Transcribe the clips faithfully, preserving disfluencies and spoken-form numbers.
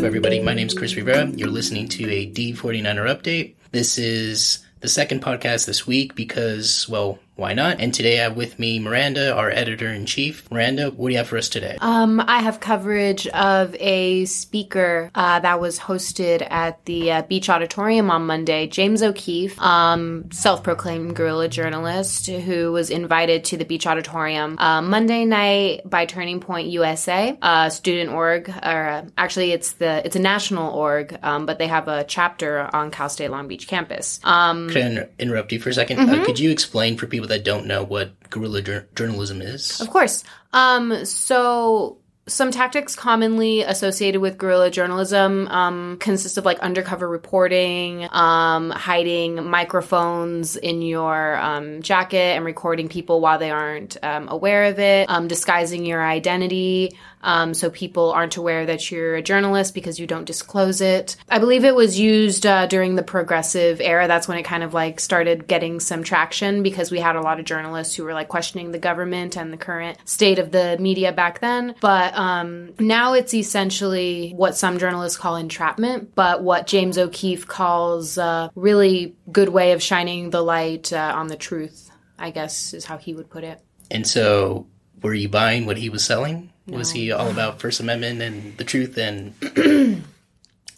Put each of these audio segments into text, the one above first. up, everybody? My name is Chris Rivera. You're listening to a D forty-niner update. This is the second podcast this week because, well, why not? And today I have with me Miranda, our editor-in-chief. Miranda, what do you have for us today? Um, I have coverage of a speaker uh, that was hosted at the uh, Beach Auditorium on Monday, James O'Keefe, um, self-proclaimed guerrilla journalist who was invited to the Beach Auditorium uh, Monday night by Turning Point U S A, a student org, or uh, actually it's the it's a national org, um, but they have a chapter on Cal State Long Beach campus. Um, Can I interrupt you for a second? Mm-hmm. Uh, could you explain for people that don't know what guerrilla jur- journalism is? Of course. Um, so some tactics commonly associated with guerrilla journalism um, consist of like undercover reporting, um, hiding microphones in your um, jacket and recording people while they aren't um, aware of it, um, disguising your identity um, so people aren't aware that you're a journalist because you don't disclose it. I believe it was used uh, during the progressive era. That's when it kind of like started getting some traction because we had a lot of journalists who were like questioning the government and the current state of the media back then. But Um, now it's essentially what some journalists call entrapment, but what James O'Keefe calls a really good way of shining the light uh, on the truth, I guess is how he would put it. And so were you buying what he was selling? No. Was he all about First Amendment and the truth and...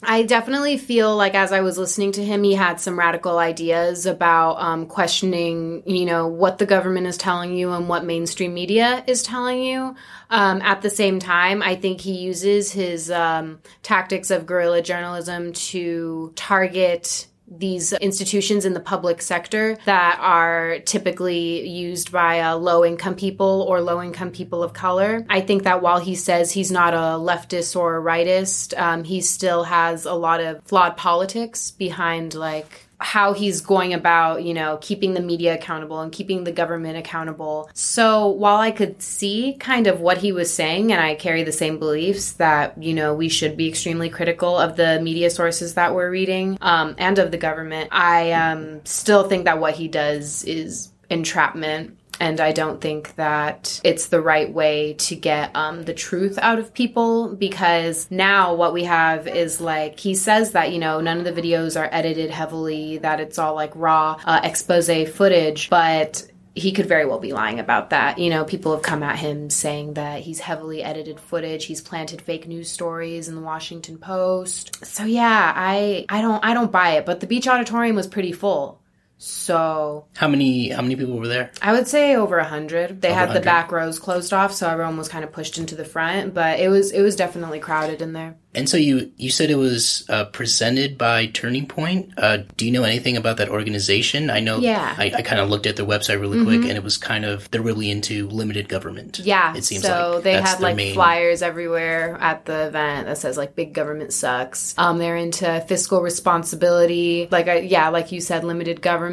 I definitely feel like as I was listening to him, he had some radical ideas about um, questioning, you know, what the government is telling you and what mainstream media is telling you. Um, at the same time, I think he uses his um, tactics of guerrilla journalism to target these institutions in the public sector that are typically used by uh, low-income people or low-income people of color. I think that while he says he's not a leftist or a rightist, um, he still has a lot of flawed politics behind, like, how he's going about, you know, keeping the media accountable and keeping the government accountable. So while I could see kind of what he was saying, and I carry the same beliefs that, you know, we should be extremely critical of the media sources that we're reading um, and of the government, I um, still think that what he does is entrapment. And I don't think that it's the right way to get um, the truth out of people, because now what we have is like, he says that, you know, none of the videos are edited heavily, that it's all like raw uh, expose footage, but he could very well be lying about that. You know, people have come at him saying that he's heavily edited footage. He's planted fake news stories in the Washington Post. So yeah, I, I don't, I don't buy it, but the Beach Auditorium was pretty full. So how many how many people were there? I would say over a hundred. They over had the one hundred back rows closed off, so everyone was kind of pushed into the front. But it was it was definitely crowded in there. And so you you said it was uh, presented by Turning Point. Uh, do you know anything about that organization? I know. Yeah. I, I kind of looked at their website really mm-hmm. quick, and it was kind of they're really into limited government. Yeah. It seems so like so they had like main... flyers everywhere at the event that says like big government sucks. Um, they're into fiscal responsibility. Like I, yeah, like you said, limited government.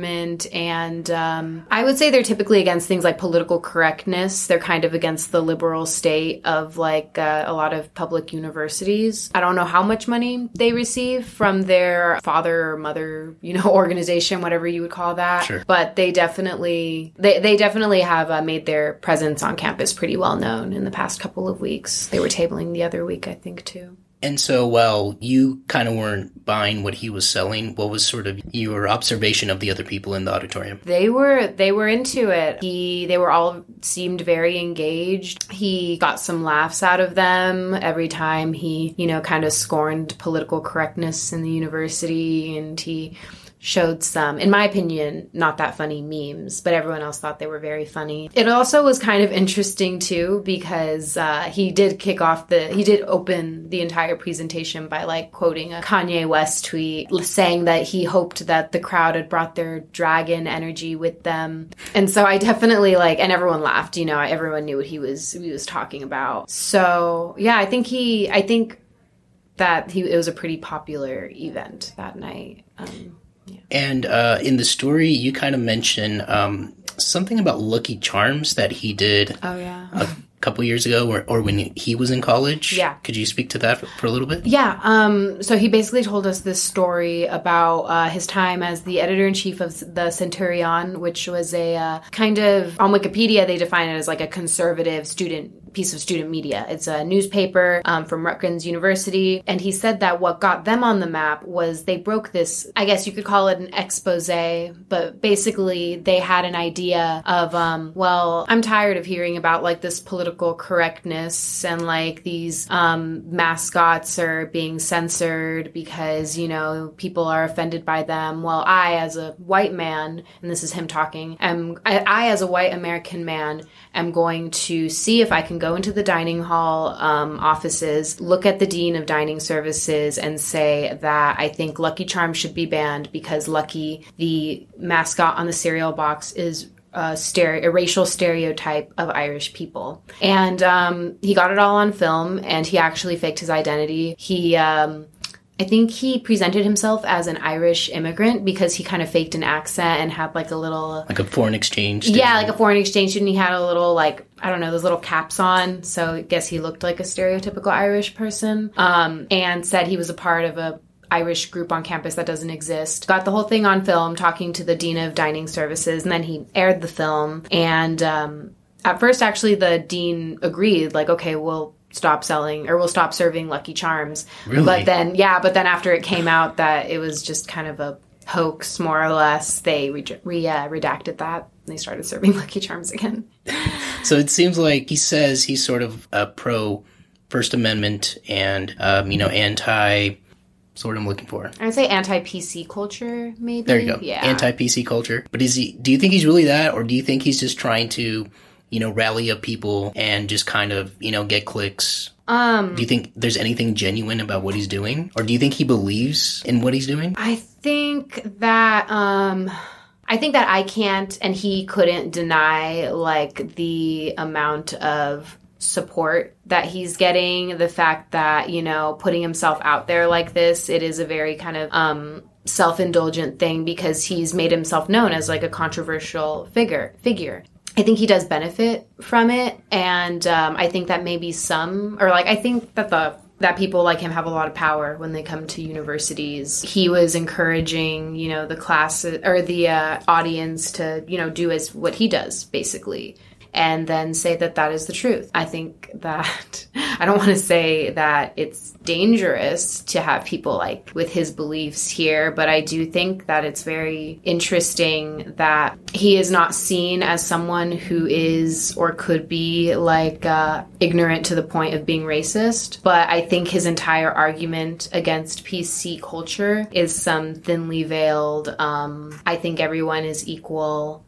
And um, I would say they're typically against things like political correctness. They're kind of against the liberal state of like uh, a lot of public universities. I don't know how much money they receive from their father or mother, you know, organization, whatever you would call that. Sure. But they definitely, they, they definitely have uh, made their presence on campus pretty well known in the past couple of weeks. They were tabling the other week, I think, too. And so while you kind of weren't buying what he was selling, what was sort of your observation of the other people in the auditorium? They were they were into it. He they were all seemed very engaged. He got some laughs out of them every time he, you know, kind of scorned political correctness in the university, and he showed some, in my opinion, not that funny memes, but everyone else thought they were very funny. It also was kind of interesting too, because uh, he did kick off the, he did open the entire presentation by like quoting a Kanye West tweet saying that he hoped that the crowd had brought their dragon energy with them. And so I definitely like, and everyone laughed, you know, everyone knew what he was, he was talking about. So yeah, I think he, I think that he, it was a pretty popular event that night. Um, Yeah. And uh, in the story, you kind of mention um, something about Lucky Charms that he did oh, yeah. a couple years ago or, or when he was in college. Yeah. Could you speak to that for, for a little bit? Yeah. Um, so he basically told us this story about uh, his time as the editor-in-chief of the Centurion, which was a uh, kind of, on Wikipedia, they define it as like a conservative student piece of student media. It's a newspaper um, from Rutgers University. And he said that what got them on the map was they broke this, I guess you could call it an expose, but basically they had an idea of, um, well, I'm tired of hearing about like this political correctness and like these um, mascots are being censored because, you know, people are offended by them. Well, I, as a white man, and this is him talking, am, I, I as a white American man, am going to see if I can go into the dining hall um, offices, look at the dean of dining services, and say that I think Lucky Charms should be banned because Lucky, the mascot on the cereal box, is a, stere- a racial stereotype of Irish people. And um, he got it all on film, and he actually faked his identity. He... Um, I think he presented himself as an Irish immigrant because he kind of faked an accent and had like a little... Like a foreign exchange student. Yeah, like a foreign exchange student. He had a little like, I don't know, those little caps on. So I guess he looked like a stereotypical Irish person. Um, and said he was a part of a Irish group on campus that doesn't exist. Got the whole thing on film, talking to the dean of dining services. And then he aired the film. And um, at first, actually, the dean agreed. Like, okay, well... stop selling or we'll stop serving Lucky Charms. Really? But then, yeah, but then after it came out that it was just kind of a hoax, more or less, they re, re- uh, redacted that and they started serving Lucky Charms again. So it seems like he says he's sort of a pro First Amendment and, um, you know, anti, that's what I'm looking for. I would say anti-P C culture, maybe. There you go. Yeah. Anti-P C culture. But is he, do you think he's really that, or do you think he's just trying to, you know, rally up people and just kind of, you know, get clicks? Um, do you think there's anything genuine about what he's doing? Or do you think he believes in what he's doing? I think that, um, I think that I can't and he couldn't deny, like, the amount of support that he's getting. The fact that, you know, putting himself out there like this, it is a very kind of... Um, self-indulgent thing because he's made himself known as, like, a controversial figure. Figure. I think he does benefit from it, and um, I think that maybe some, or like I think that the that people like him have a lot of power when they come to universities. He was encouraging, you know, the class or the uh, audience to, you know, do as what he does basically, and then say that that is the truth. I think that I don't want to say that it's dangerous to have people like with his beliefs here, but I do think that it's very interesting that he is not seen as someone who is or could be like uh, ignorant to the point of being racist. But I think his entire argument against P C culture is some thinly veiled, um, I think everyone is equal.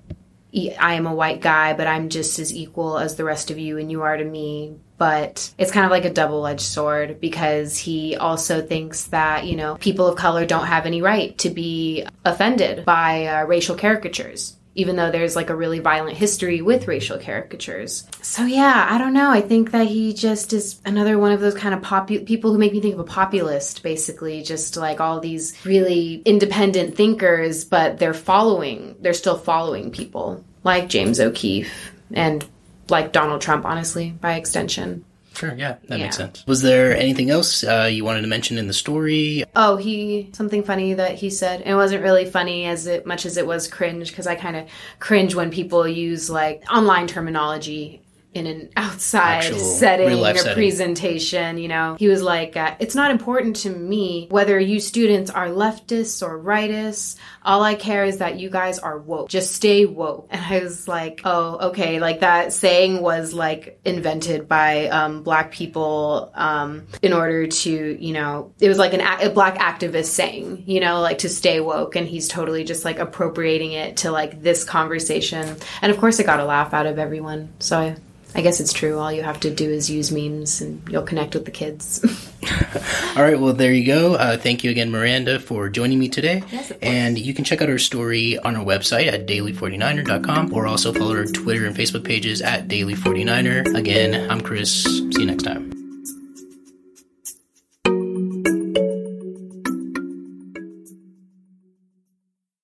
I am a white guy, but I'm just as equal as the rest of you and you are to me. But it's kind of like a double-edged sword because he also thinks that, you know, people of color don't have any right to be offended by uh, racial caricatures, even though there's like a really violent history with racial caricatures. So yeah, I don't know. I think that he just is another one of those kind of popu- people who make me think of a populist, basically, just like all these really independent thinkers, but they're following, they're still following people like James O'Keefe and like Donald Trump, honestly, by extension. Sure, yeah, that yeah. makes sense. Was there anything else uh, you wanted to mention in the story? Oh, he, something funny that he said. It wasn't really funny as it, much as it was cringe, because I kind of cringe when people use, like, online terminology in an outside Actual setting or setting. presentation, you know. He was like, uh, it's not important to me whether you students are leftists or rightists. All I care is that you guys are woke. Just stay woke. And I was like, oh, okay. Like that saying was like invented by um, black people um, in order to, you know, it was like an a-, a black activist saying, you know, like to stay woke. And he's totally just like appropriating it to like this conversation. And of course it got a laugh out of everyone. So I I guess it's true. All you have to do is use memes and you'll connect with the kids. All right. Well, there you go. Uh, thank you again, Miranda, for joining me today. Yes, and you can check out her story on our website at daily forty-niner dot com or also follow her Twitter and Facebook pages at daily forty-niner. Again, I'm Chris. See you next time.